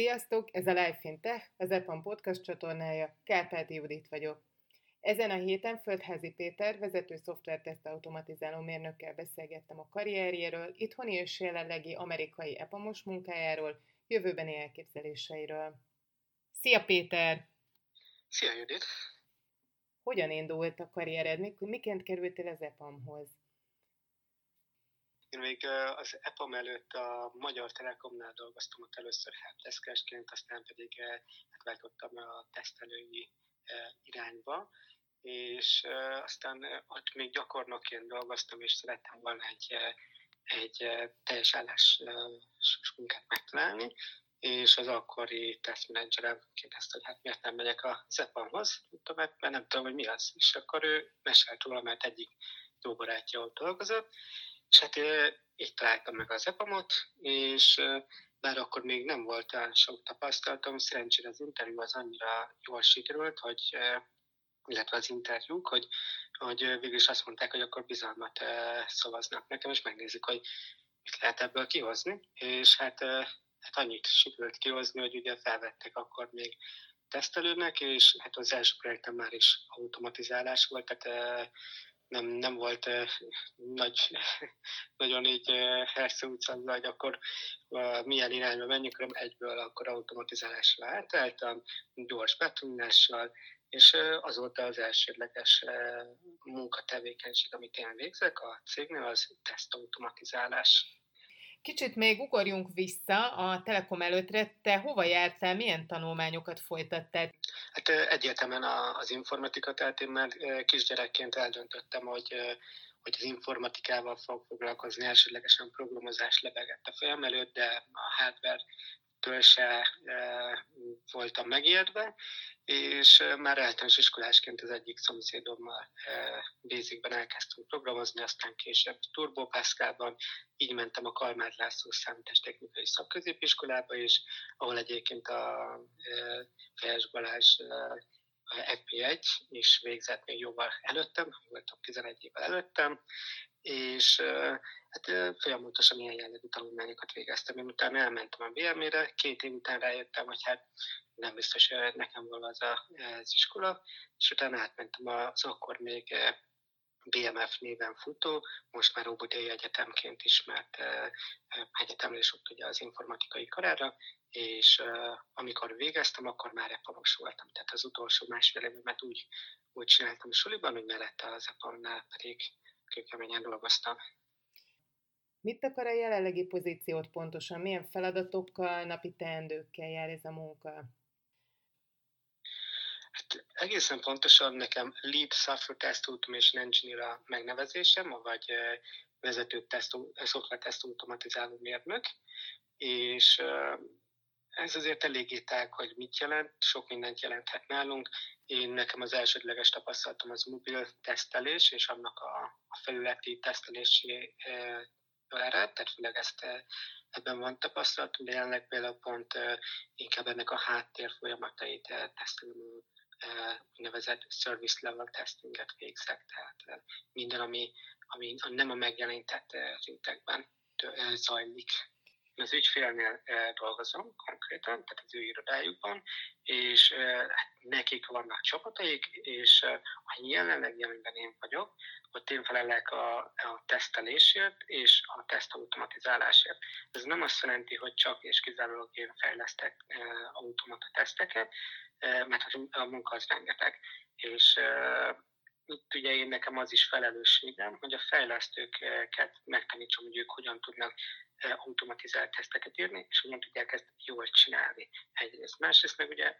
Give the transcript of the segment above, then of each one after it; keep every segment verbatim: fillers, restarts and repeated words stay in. Sziasztok, ez a Live Fintech, az EPAM podcast csatornája, Kárpáti Judit vagyok. Ezen a héten Földházi Péter vezető szoftverteszt automatizáló mérnökkel beszélgettem a karrierjéről, itthoni és jelenlegi amerikai epamos munkájáról, jövőbeni elképzeléseiről. Szia Péter! Szia Judit! Hogyan indult a karriered? Miként kerültél az epamhoz? Én még az epam előtt a Magyar Telekomnál dolgoztam, ott először helpdeskesként, aztán pedig átváltottam a tesztelői irányba, és aztán ott még gyakornokként dolgoztam, és szerettem volna egy, egy teljes állásos munkát megtalálni, és az akkori tesztmenedzserem kérdezte, hogy hát miért nem megyek az epamhoz, mert nem tudom, hogy mi az, és akkor ő mesélt róla, mert egyik jó barátja ott dolgozott, és hát így találtam meg az epamot, és bár akkor még nem volt olyan sok tapasztalatom, szerencsére az interjú az annyira jól sikerült, hogy, illetve az interjúk, hogy, hogy végül is azt mondták, hogy akkor bizalmat szavaznak nekem, és megnézik, hogy mit lehet ebből kihozni, és hát, hát annyit sikerült kihozni, hogy ugye felvettek akkor még tesztelőnek, és hát az első projektem már is automatizálás volt, tehát Nem, nem volt eh, nagy, nagyon így eh, herce utcamban, hogy akkor eh, milyen irányba menjünk, hanem egyből akkor automatizálásra átálltam, gyors betunással, és eh, azóta az elsődleges eh, munkatevékenység, amit én végzek a cégnél, az tesztautomatizálás. Kicsit még ugorjunk vissza a Telekom előttre. Te hova jártál, milyen tanulmányokat folytattál? Hát egyértelműen az informatika, tehát én már kisgyerekként eldöntöttem, hogy, hogy az informatikával fog foglalkozni. Elsődlegesen programozás lebegett a fejem előtt, de a hardware-től se voltam megijedve, és már általános iskolásként az egyik szomszédommal basicben elkezdtünk programozni, aztán később Turbo Pascalban, így mentem a Kalmát László számítástechnikai szakközépiskolába is, ahol egyébként a Feles Galázs E P egy is végzett még jóval előttem, voltam tizenegy évvel előttem, és hát folyamatosan ilyen jellegű tanulmányokat végeztem. Én utána elmentem a bé em é-re, két év után rájöttem, hogy hát nem biztos, hogy nekem való az az iskola, és utána átmentem az akkor még bé em ef néven futó, most már Óbudai Egyetemként ismert egyetemre, és ott ugye az informatikai karára, és amikor végeztem, akkor már epamos voltam. Tehát az utolsó másfél évemet úgy, úgy csináltam a suliban, hogy mellette az epamnál pedig kőkeményen dolgoztam. Mit akar a jelenlegi pozíciót pontosan? Milyen feladatokkal, napi teendőkkel jár ez a munka? Hát egészen pontosan nekem Lead Software Test Automation Engineer a megnevezésem, vagy vezető szoftver teszt automatizáló mérnök, és ez azért eléggé tág, hogy mit jelent, sok mindent jelenthet nálunk. Én nekem az elsődleges tapasztalatom az mobil tesztelés, és annak a, a felületi tesztelési ered, tehát főleg ezt ebben van tapasztalatom, de jelenleg például pont inkább ennek a háttér folyamatait tesztelő úgynevezett service level testinget végzek, tehát minden, ami, ami nem a megjelentett rintekben zajlik. Az ügyfélnél dolgozom konkrétan, tehát az ő irodájukban, és nekik vannak csapataik, és a jelenlegi, amiben én vagyok, ott én felelek a, a tesztelésért és a tesztautomatizálásért. Ez nem azt jelenti, hogy csak és kizárólag én fejlesztek automata teszteket, mert a munka az rengeteg. És itt ugye én nekem az is felelősségem, hogy a fejlesztőket megtanítsam, hogy ők hogyan tudnak automatizált teszteket írni, és hogyan tudják ezt jól csinálni egyrészt. Másrészt meg ugye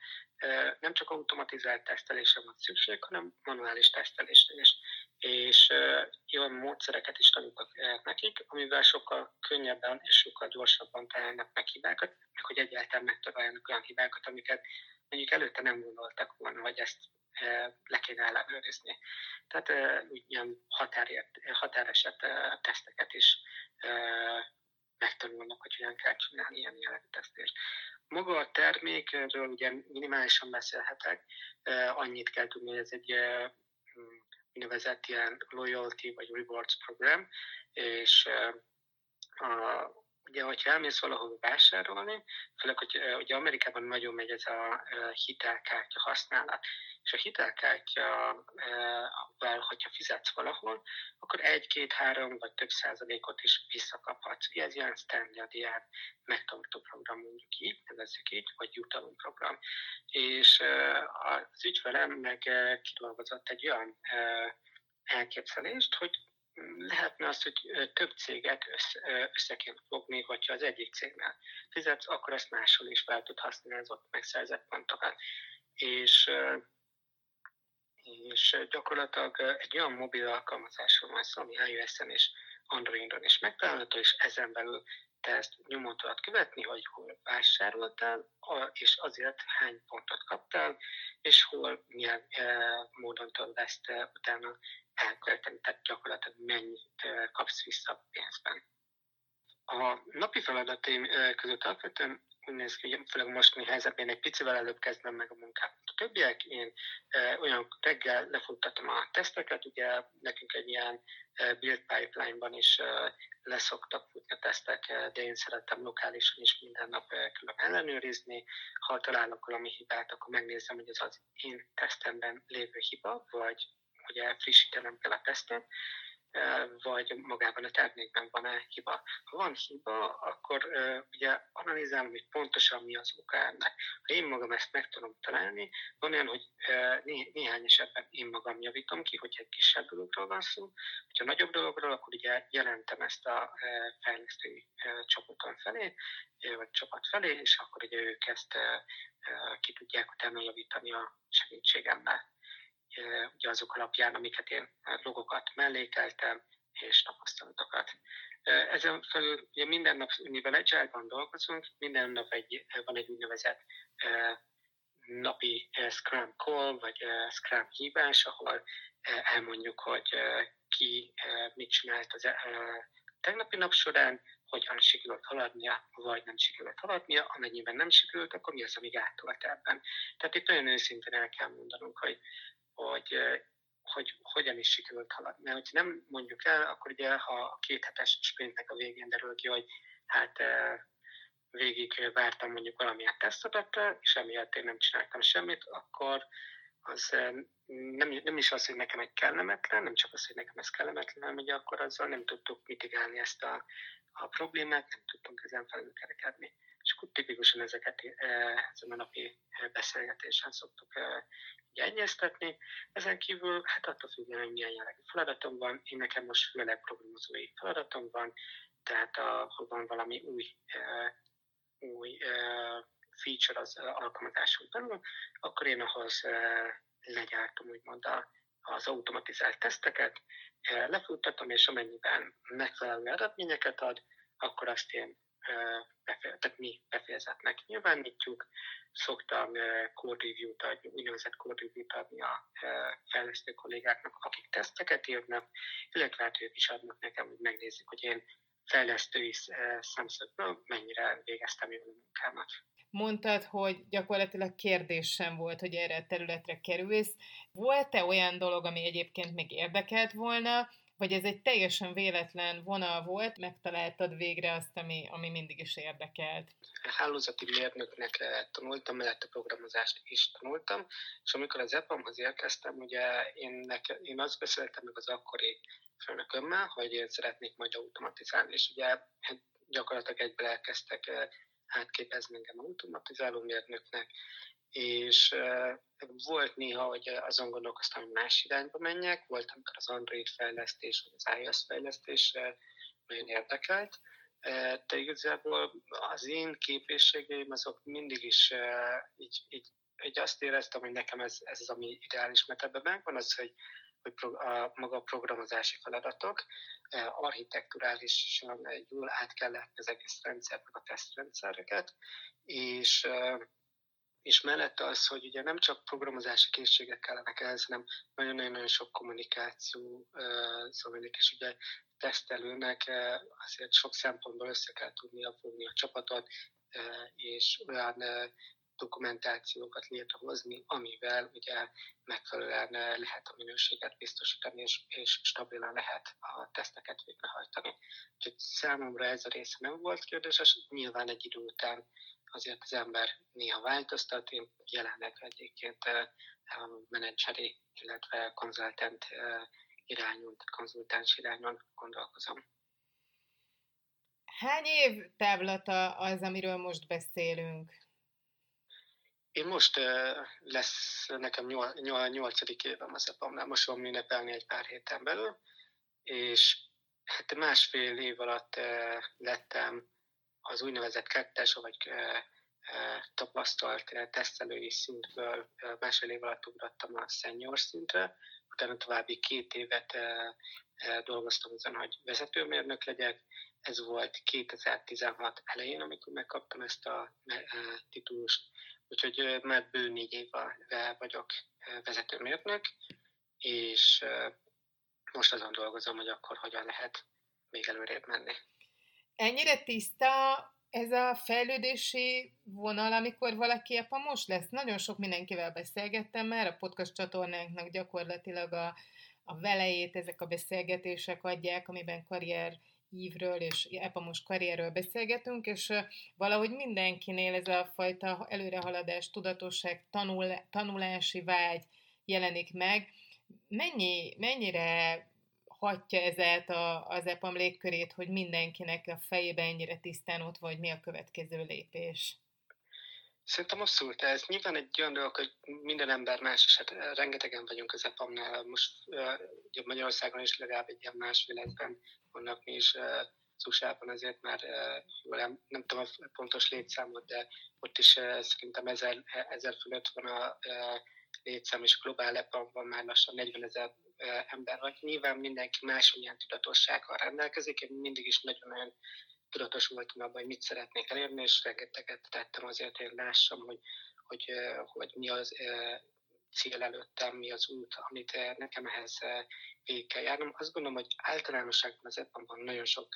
nem csak automatizált tesztelésre van szükség, hanem manuális tesztelésre is. És olyan módszereket is tanítok nekik, amivel sokkal könnyebben és sokkal gyorsabban találnak meg hibákat, meg hogy egyáltalán megtaláljanak olyan hibákat, amiket mondjuk előtte nem gondoltak volna, vagy ezt le kéne ellenőrizni. Tehát ilyen határeset teszteket is megtanulnak, hogy hogyan kell csinálni ilyen jellegű tesztést. Maga a termékről ugye minimálisan beszélhetek, annyit kell tudni, hogy ez egy úgynevezett ilyen loyalty vagy rewards program, és a Ugye, hogyha elmész valahova vásárolni, főleg, hogy ugye Amerikában nagyon megy ez a hitelkártya használat, és a hitelkártyával, hogyha fizetsz valahol, akkor egy-két-három vagy több százalékot is visszakaphatsz. Ugye ez ilyen standard, ilyen megtanultó program, mondjuk így, nevezzük így, vagy jutalomprogram. És az ügyfelem meg kidolgozott egy olyan elképzelést, hogy lehetne azt, hogy több céget össze, össze kell fogni, hogyha az egyik cégnél fizetsz, akkor ezt máshol is fel tud használni az ott megszerzett pontokat. És, és gyakorlatilag egy olyan mobil alkalmazásról van szó, ami iOS-en és Androidon is megtalálható, és ezen belül te ezt nyomon tudod követni, hogy hol vásároltál, és azért hány pontot kaptál, és hol milyen módon tudod ezt utána elkölteni, tehát gyakorlatilag mennyit kapsz vissza a pénzben. A napi feladataim között alapvetően úgy néz ki, főleg mostani helyzetben egy picivel előbb kezdem meg a munkát, mint a többiek. Én olyan reggel lefuttatom a teszteket, ugye nekünk egy ilyen build pipeline-ban is leszoktak futni a tesztek, de én szerettem lokálisan is minden nap külön ellenőrizni. Ha találok valami hibát, akkor megnézem, hogy ez az én tesztemben lévő hiba, vagy ugye frissítenem kell a tesztet, vagy magában a termékben van-e hiba. Ha van hiba, akkor ugye analizálom, hogy pontosan mi az oka ennek. Ha én magam ezt meg tudom találni, van olyan, hogy né- néhány esetben én magam javítom ki, hogyha egy kisebb dologról van szó, hogyha nagyobb dologról, akkor ugye jelentem ezt a fejlesztői csapaton felé, vagy csapat felé, és akkor ugye ők ezt ki tudják utána javítani a segítségemmel. Ugye azok alapján, amiket én logokat mellékeltem, és tapasztalatokat. Ezen felül ugye minden nap, mivel Agile-ban dolgozunk, minden nap egy, van egy úgynevezett napi Scrum call, vagy Scrum hívás, ahol elmondjuk, hogy ki mit csinált az tegnapi nap során, hogyan sikerült haladnia, vagy nem sikerült haladnia, amennyiben nem sikerült, akkor mi az, amíg átolt ebben. Tehát itt nagyon őszintén el kell mondanunk, hogy Hogy, hogy hogyan is sikerült haladni. Mert hogyha nem mondjuk el, akkor ugye ha a két hetes sprintnek a végén derül ki, hogy hát végig vártam mondjuk valamilyen tesztadattal, és emiatt én nem csináltam semmit, akkor az nem, nem is az, hogy nekem egy kellemetlen, nem csak az, hogy nekem ez kellemetlen, hanem ugye akkor azzal nem tudtuk mitigálni ezt a, a problémát, nem tudtunk ezen felülkerekedni. És akkor tipikusan ezeket ezen a napi beszélgetésen szoktuk egyeztetni. Ezen kívül, hát attól függően, hogy milyen jelenlegi feladatom van, én nekem most főleg programozói feladatom van, tehát ha van valami új, új feature az alkalmazáson belül, akkor én ahhoz legyártom úgymond az automatizált teszteket, lefuttatom, és amennyiben megfelelő eredményeket ad, akkor azt én Befeje, tehát mi befejezetnek nyilvánítjuk, szoktam code review-t adni, úgynevezett code review-t adni a fejlesztő kollégáknak, akik teszteket írnak, illetve hát ők is adnak nekem, hogy megnézzük, hogy én fejlesztői szemszögből mennyire végeztem jól a munkámat. Mondtad, hogy gyakorlatilag kérdés sem volt, hogy erre a területre kerülsz. Volt-e olyan dolog, ami egyébként még érdekelt volna, vagy ez egy teljesen véletlen vonal volt, megtaláltad végre azt, ami, ami mindig is érdekelt? Hálózati mérnöknek tanultam, mellett a programozást is tanultam, és amikor az EPAM-hoz érkeztem, ugye én, nekem, én azt beszéltem meg az akkori főnökömmel, hogy én szeretnék majd automatizálni, és ugye gyakorlatilag egyből elkezdtek átképezni engem automatizáló mérnöknek, és volt néha, hogy azon gondolkoztam, hogy más irányba menjek, volt, amikor az Android fejlesztés, vagy az iOS fejlesztés nagyon érdekelt, de igazából az én képességeim azok mindig is így, így, így azt éreztem, hogy nekem ez, ez az, ami ideális, mert ebben megvan az, hogy, hogy a maga a programozási feladatok, architekturálisan jól át kell látni az egész rendszernek, a tesztrendszereket, és és mellette az, hogy ugye nem csak programozási készségek kellenek ehhez, hanem nagyon-nagyon sok kommunikáció zajlik, és ugye tesztelőnek azért sok szempontból össze kell tudnia fogni a csapatot, és olyan dokumentációkat létrehozni, amivel ugye megfelelően lehet a minőséget biztosítani, és, és stabilan lehet a teszteket végrehajtani. Úgyhogy számomra ez a része nem volt kérdéses, nyilván egy idő után azért az ember néha változtat, én jelenleg egyébként menedzseri, illetve konzultáns irányon, konzultáns irányon gondolkozom. Hány év távlata az, amiről most beszélünk? Én most lesz nekem nyolcadik évem az EPAM-nál, most fogom ünnepelni egy pár héten belül, és hát másfél év alatt lettem az úgynevezett kettes, vagy tapasztalt tesztelői szintből másfél év alatt ugrottam a senior szintre, utána további két évet dolgoztam azon, hogy vezetőmérnök legyek. Ez volt kétezer-tizenhat elején, amikor megkaptam ezt a titulust, úgyhogy már bő négy éve vagyok vezetőmérnök, és most azon dolgozom, hogy akkor hogyan lehet még előrébb menni. Ennyire tiszta ez a fejlődési vonal, amikor valaki EPAM most lesz? Nagyon sok mindenkivel beszélgettem már, a podcast csatornánknak gyakorlatilag a, a velejét ezek a beszélgetések adják, amiben karrier ívről és EPAM-os karrierről beszélgetünk, és valahogy mindenkinél ez a fajta előrehaladás, tudatosság, tanul, tanulási vágy jelenik meg. Mennyi, mennyire hagyja ezért a, az EPAM légkörét, hogy mindenkinek a fejében ennyire tisztán ott vagy, mi a következő lépés? Szerintem abszolút ez. Nyilván egy olyan dolog, hogy minden ember más, és hát rengetegen vagyunk az EPAM-nál. Most ugye Magyarországon is legalább egy ilyen másfél ezben vannak mi is, az u es á-ban azért már jól, nem tudom a pontos létszámot, de ott is szerintem ezer, ezer fölött van a létszám, és globál EPAM-ban már lassan negyvenezer ember van. Nyilván mindenki másmilyen tudatossággal rendelkezik, én mindig is nagyon-nagyon tudatos voltam abban, hogy mit szeretnék elérni, és rengeteget tettem azért, hogy lássam, hogy, hogy, hogy mi az cél előttem, mi az út, amit nekem ehhez végig kell járnom. Azt gondolom, hogy általánosságban az EPAM-ban nagyon sok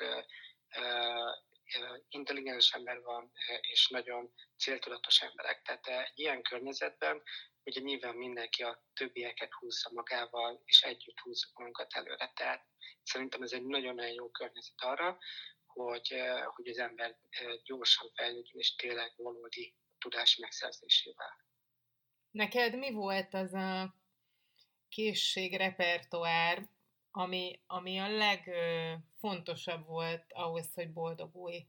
intelligens ember van, és nagyon céltudatos emberek. Tehát egy ilyen környezetben ugye nyilván mindenki a többieket húzza magával, és együtt húzza magunkat előre. Tehát szerintem ez egy nagyon-nagyon jó környezet arra, Hogy, hogy az ember gyorsan fejlődjön, és tényleg valódi tudás megszerzésével. Neked mi volt az a készségrepertoár, ami, ami a legfontosabb volt ahhoz, hogy boldogulj?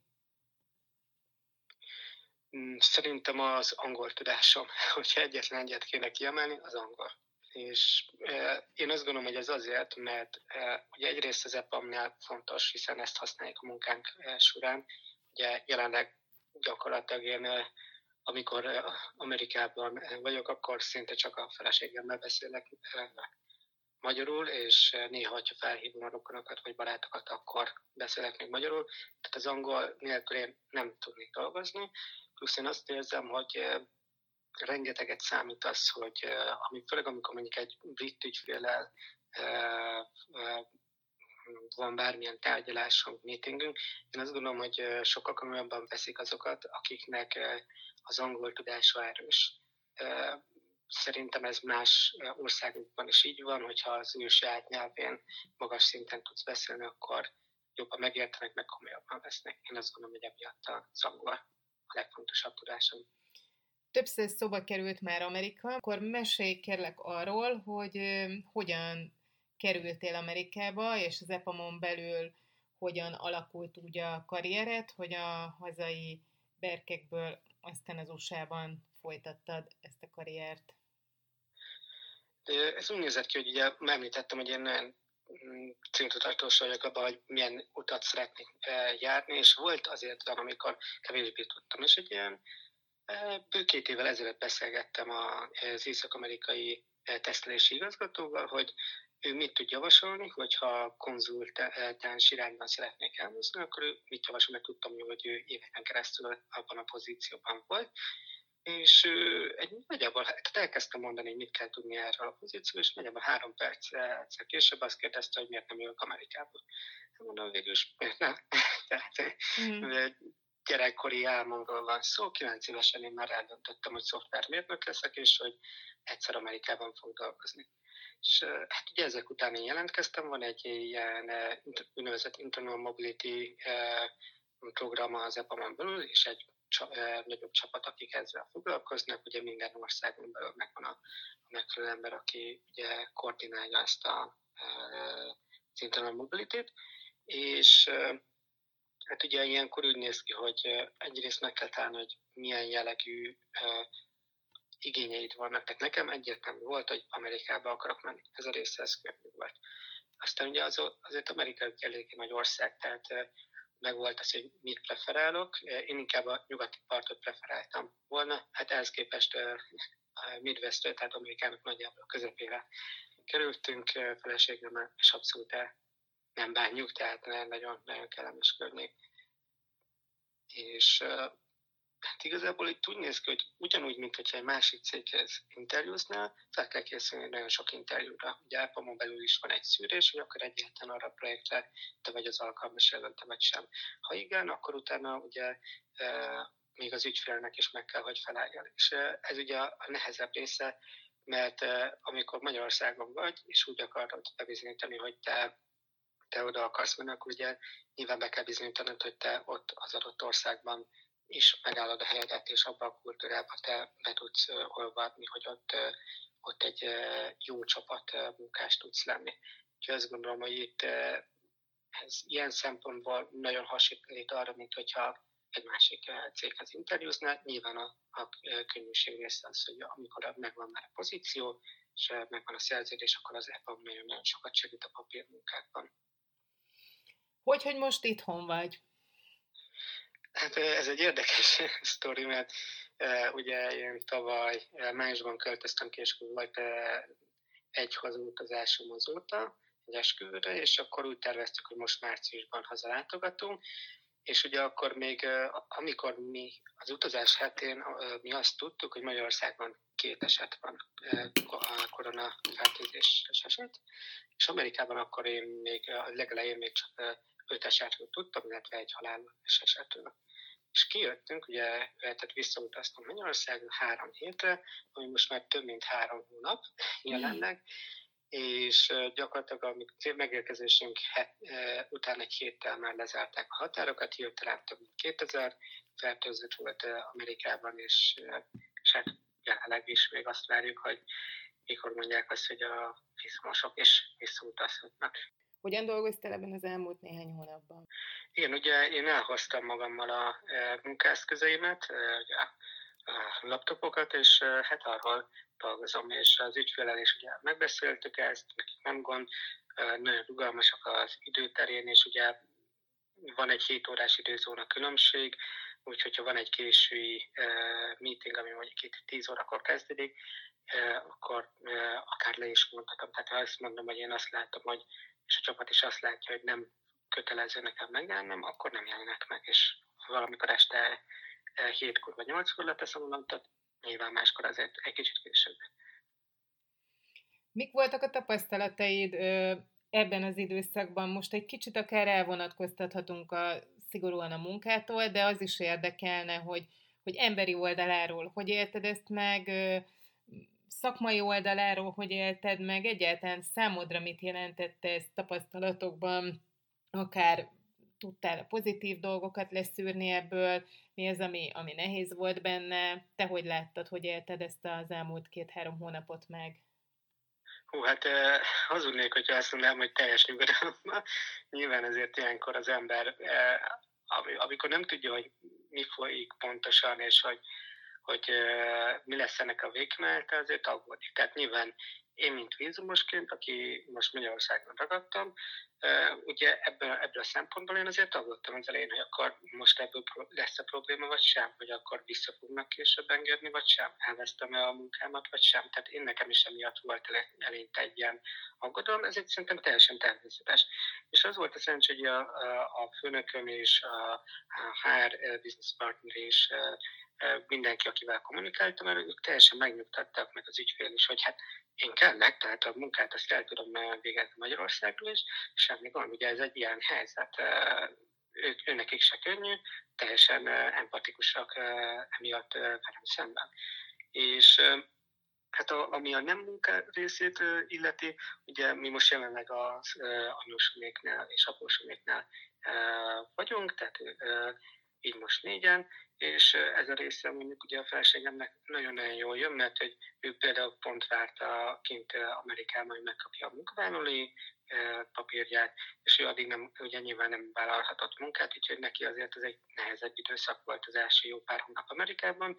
Szerintem az angol tudásom. Hogyha egyetlen egyet kéne kiemelni, az angol. És eh, én azt gondolom, hogy ez azért, mert eh, ugye egyrészt az EPAM-nál fontos, hiszen ezt használjuk a munkánk eh, során. Ugye jelenleg gyakorlatilag én, eh, amikor eh, Amerikában eh, vagyok, akkor szinte csak a feleségemmel beszélek eh, magyarul, és eh, néha, ha felhívom a rokonokat vagy barátokat, akkor beszélek még magyarul. Tehát az angol nélkül én nem tudnék dolgozni. Plusz én azt érzem, hogy eh, rengeteget számít az, hogy ami, főleg amikor mondjuk egy brit ügyféllel e, e, van bármilyen tárgyalásunk, meetingünk, én azt gondolom, hogy sokkal komolyabban veszik azokat, akiknek az angol tudása erős. E, szerintem ez más országokban is így van, hogyha az ő saját nyelvén magas szinten tudsz beszélni, akkor jobban megértenek, meg komolyabban vesznek. Én azt gondolom, hogy emiatt az angol a legfontosabb tudásom. Többször szóba került már Amerika, akkor mesélj kérlek arról, hogy hogyan kerültél Amerikába, és az EPAM-on belül hogyan alakult úgy a karriered, hogy a hazai berkekből aztán az u es á-ban folytattad ezt a karriert. Ez úgy nézett ki, hogy ugye már említettem, hogy én nagyon céltudatos vagyok abban, hogy milyen utat szeretnék járni, és volt azért van, amikor kevésbé tudtam, és egy ilyen bő két évvel ezelőtt beszélgettem az észak-amerikai tesztelési igazgatóval, hogy ő mit tud javasolni, hogyha konzultáns irányban szeretnék elmozdulni, akkor ő mit javasol, mert tudtam, hogy ő éveken keresztül abban a pozícióban volt. És egy nagyjából, tehát elkezdtem mondani, hogy mit kell tudni erről a pozícióról, és nagyjából három perccel később azt kérdezte, hogy miért nem jövök Amerikába. Mondom, végül is miért nem. Tehát, mm. gyerekkori álmomról van szó. Kilenc évesen én már eldöntöttem, hogy szoftvermérnök leszek, és hogy egyszer Amerikában fog dolgozni. És hát ugye ezek után én jelentkeztem, van egy ilyen úgynevezett internal mobility program az E P A M-on belül, és egy nagyobb csapat, akik ezzel foglalkoznak, ugye minden országon belül megvan a megfelelő ember, aki ugye koordinálja ezt a, az internal mobility-t, és hát ugye ilyenkor úgy néz ki, hogy egyrészt meg kell találni, hogy milyen jellegű igényeid vannak. Tehát nekem egyértelmű volt, hogy Amerikába akarok menni. Ez a része, ez könnyű volt. Aztán ugye az, azért Amerikai elég nagy ország, tehát meg volt az, hogy mit preferálok. Én inkább a nyugati partot preferáltam volna. Hát ehhez képest a Midwest-től, tehát Amerikának nagyjából a közepére kerültünk feleségemmel, és abszolút nem bánjuk, tehát nagyon, nagyon kellemes környék. És hát igazából itt úgy néz ki, hogy ugyanúgy, mint hogyha egy másik céghez interjúznál, fel kell készülni nagyon sok interjúra. Ugye E P A M-on belül is van egy szűrés, hogy akkor egyáltalán arra a projektre te vagy az alkalmas jelölte, vagy sem. Ha igen, akkor utána ugye e, még az ügyfélnek is meg kell, hogy felálljon. És e, ez ugye a, a nehezebb része, mert e, amikor Magyarországon vagy, és úgy akarod bebizonyítani, hogy te te oda akarsz menni, akkor ugye nyilván be kell bizonyítanod, hogy te ott az adott országban is megállod a helyedet, és abban a kultúrában te be tudsz olvadni, hogy ott, ott egy jó csapat munkás tudsz lenni. Úgyhogy azt gondolom, hogy itt ez ilyen szempontból nagyon hasonlít arra, mint hogyha egy másik céghez interjúznál. Nyilván a, a könnyűség része az, hogy amikor megvan már a pozíció, és megvan a szerződés, akkor az E P A M nagyon sokat segít a papírmunkákban. Hogy, hogy most itthon vagy? Hát ez egy érdekes sztori, mert e, ugye én tavaly e, májusban költöztem ki, és volt e, egy hazautazásom azóta, egy esküvőre, és akkor úgy terveztük, hogy most márciusban hazalátogatunk, és ugye akkor még, e, amikor mi az utazás hetén e, mi azt tudtuk, hogy Magyarországon két eset van, e, a koronafertőzéses eset, és Amerikában akkor én még, a legelején még csak e, öt esetről tudtam, illetve egy halálos esetről. És kijöttünk, ugye, tehát visszautaztam Magyarországon három hétre, ami most már több mint három hónap jelenleg, mm. és gyakorlatilag a megérkezésünk het, e, után egy héttel már lezárták a határokat, hirtelen több mint kétezer fertőzött volt Amerikában, és, és hát jelenleg is még azt várjuk, hogy mikor mondják azt, hogy a vízumosok is visszautazhatnak. Hogyan dolgoztál ebben az elmúlt néhány hónapban? Igen, ugye én elhoztam magammal a e, munkaeszközeimet, e, ugye, a laptopokat, és e, hát arról dolgozom, és az ügyfélel is ugye megbeszéltük ezt, nekik nem gond, e, nagyon rugalmasak az időterén, és ugye van egy hét órás időzóna különbség, úgyhogy ha van egy késői e, meeting, ami mondjuk itt tíz órakor kezdődik, e, akkor e, akár le is mondhatom. Tehát ha azt mondom, hogy én azt látom, hogy és a csapat is azt látja, hogy nem kötelező nekem megjelennem, akkor nem jelenek meg, és valamikor este hétkor vagy nyolckor leteszem, mondom, tehát nyilván máskor azért egy kicsit később. Mik voltak a tapasztalataid ebben az időszakban? Most egy kicsit akár elvonatkoztathatunk a, szigorúan a munkától, de az is érdekelne, hogy, hogy emberi oldaláról hogy élted ezt meg, szakmai oldaláról hogy élted meg, egyáltalán számodra mit jelentette ez tapasztalatokban, akár tudtál a pozitív dolgokat leszűrni ebből, mi az, ami, ami nehéz volt benne, te hogy láttad, hogy élted ezt az elmúlt két-három hónapot meg? Hú, hát eh, hazudnék, hogyha azt mondanám, hogy teljes nyugodalommal. Nyilván azért ilyenkor az ember, eh, amikor nem tudja, hogy mi folyik pontosan, és hogy hogy uh, mi lesz ennek a végkimenete, azért aggódik. Tehát nyilván én, mint vízumosként, aki most Magyarországon ragadtam, uh, ugye ebből, ebből a szempontból én azért aggódtam az elején, hogy akkor most ebből lesz a probléma, vagy sem, hogy akkor vissza fognak később engedni, vagy sem, elvesztem-e a munkámat, vagy sem. Tehát én nekem is emiatt volt elint egy ilyen aggodalom, ezért szerintem teljesen természetes. És az volt a szerencsé, hogy a, a, a főnököm és a, a há er business partner is mindenki, akivel kommunikáltam, mert ők teljesen megnyugtatták meg az ügyfél is, hogy hát én kellek, tehát a munkát azt el tudom végezni Magyarországról is, semmi gond, ugye ez egy ilyen helyzet, ők, őnekik se könnyű, teljesen empatikusak emiatt velem szemben. És hát a, ami a nem munka részét illeti, ugye mi most jelenleg az anyósoméknál és apósoméknál vagyunk, tehát így most négyen, és ez a része mondjuk ugye a feleségemnek nagyon-nagyon jól jön, mert hogy ő például pont várta kint Amerikában, hogy megkapja a munkavállalói papírját, és ő addig nem, ugye nyilván nem vállalhatott munkát, úgyhogy neki azért ez egy nehezebb időszak volt az első jó pár hónap Amerikában.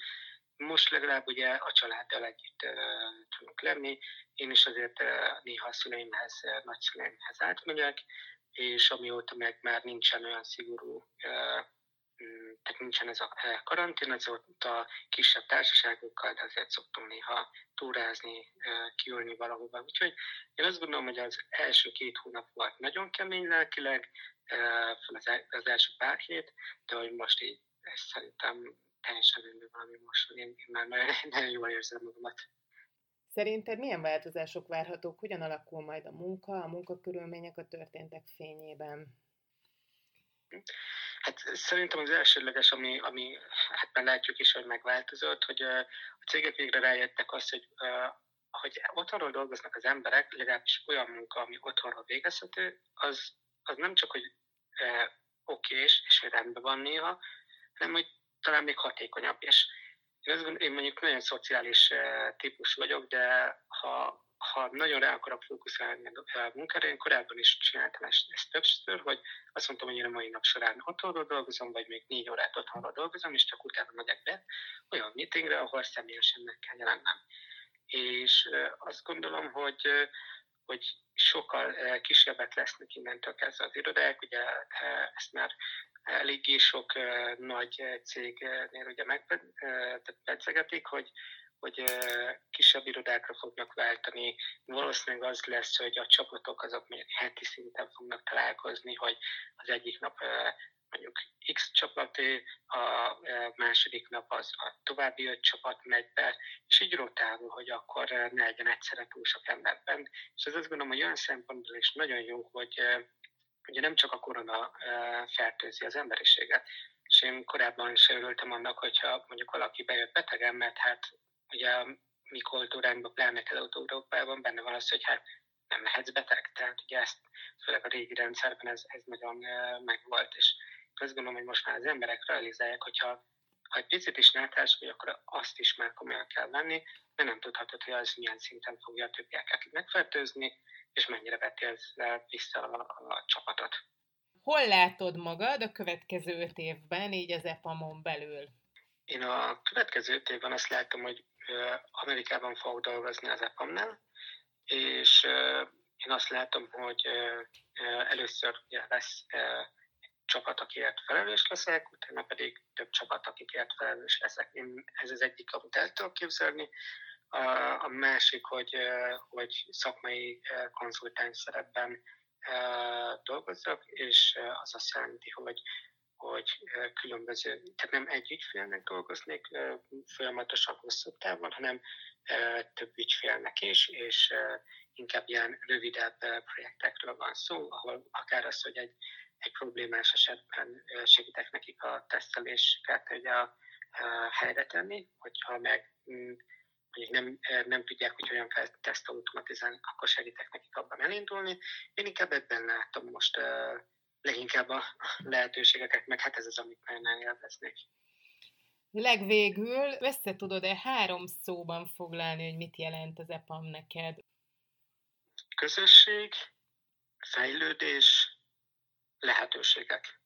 Most legalább ugye a családdal együtt uh, tudunk lenni. Én is azért uh, néha a szüleimhez, uh, nagyszüleimhez átmegyek, és amióta meg már nincsen olyan szigorú, uh, tehát nincsen ez a karantén, azóta kisebb társaságokkal, de azért szoktunk néha túrázni, kiülni valahova. Úgyhogy én azt gondolom, hogy az első két hónap volt nagyon kemény lelkileg, az első pár hét, de hogy most így ezt szerintem teljesen rendben valami most, én, én már nagyon jól érzem magamat. Szerinted milyen változások várhatók, hogyan alakul majd a munka, a munkakörülmények a történtek fényében? Hát szerintem az elsődleges, ami, ami hát már látjuk is, hogy megváltozott, hogy a cégek végre rájöttek azt, hogy, hogy otthonról dolgoznak az emberek, legalábbis olyan munka, ami otthonról végezhető, az, az nem csak, hogy eh, okés, és rendben van néha, hanem hogy talán még hatékonyabb is. Én, azt gondolom, én mondjuk nagyon szociális eh, típus vagyok, de ha ha nagyon rá akarok fókuszálni a munkára, én korábban is csináltam ezt többször, hogy azt mondtam, hogy én a mai nap során otthonról dolgozom, vagy még négy órát otthonról dolgozom, és csak utána megyek be olyan meetingre, ahol személyesen meg kell jelennem. És azt gondolom, hogy, hogy sokkal kisebbek lesznek innentől kezdve az irodák, ugye ezt már eléggé sok nagy cégnél ugye megbeszélgetik, hogy hogy kisebb irodákra fognak váltani. Valószínűleg az lesz, hogy a csapatok azok mondjuk heti szinten fognak találkozni, hogy az egyik nap mondjuk X csapaté, a második nap az a további öt csapat megy be, és így rotálva, hogy akkor ne legyen egyszerre túl sok emberben. És az azt gondolom, hogy olyan szempontból is nagyon jó, hogy ugye nem csak a korona fertőzi az emberiséget. És én korábban is örültem annak, hogyha mondjuk valaki bejött betegen, mert hát ugye a mi kultúránkban, pláne Kelet-Európában benne van az, hogy hát nem lehetsz beteg. Tehát ugye ezt, főleg a régi rendszerben ez, ez nagyon megvolt. És azt gondolom, hogy most már az emberek realizálják, hogyha ha egy picit is nátás vagy, akkor azt is már komolyan kell venni, de nem tudhatod, hogy az milyen szinten fogja a többieket megfertőzni, és mennyire veti ezzel vissza a, a csapatot. Hol látod magad a következő öt évben, így az e pamon belül? Én a következő öt évben azt látom, hogy Amerikában fogok dolgozni az e pamnál, és én azt látom, hogy először lesz egy csapat, akiért felelős leszek, utána pedig több csapat, akikért felelős leszek. Én ez az egyik, amit el tudok képzelni. A másik, hogy, hogy szakmai konzultáns szerepben dolgozzak, és az azt jelenti, hogy hogy különböző, tehát nem egy ügyfélnek dolgoznék folyamatosan hosszabb távon, hanem több ügyfélnek is, és inkább ilyen rövidebb projektekről van szó, ahol akár az, hogy egy, egy problémás esetben segítek nekik a teszteléseket ugye a helyre tenni, hogyha meg nem, nem tudják, hogy hogyan kell teszt automatizálni, akkor segítek nekik abban elindulni. Én inkább ebben látom most leginkább a lehetőségeket, meg hát ez az, amit már élveznék. Legvégül össze tudod-e három szóban foglalni, hogy mit jelent az e pam neked? Közösség, fejlődés, lehetőségek.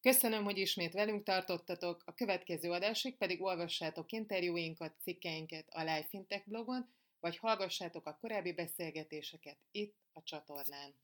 Köszönöm, hogy ismét velünk tartottatok, a következő adásig pedig olvassátok interjúinkat, cikkeinket a Live Fintech blogon, vagy hallgassátok a korábbi beszélgetéseket itt a csatornán.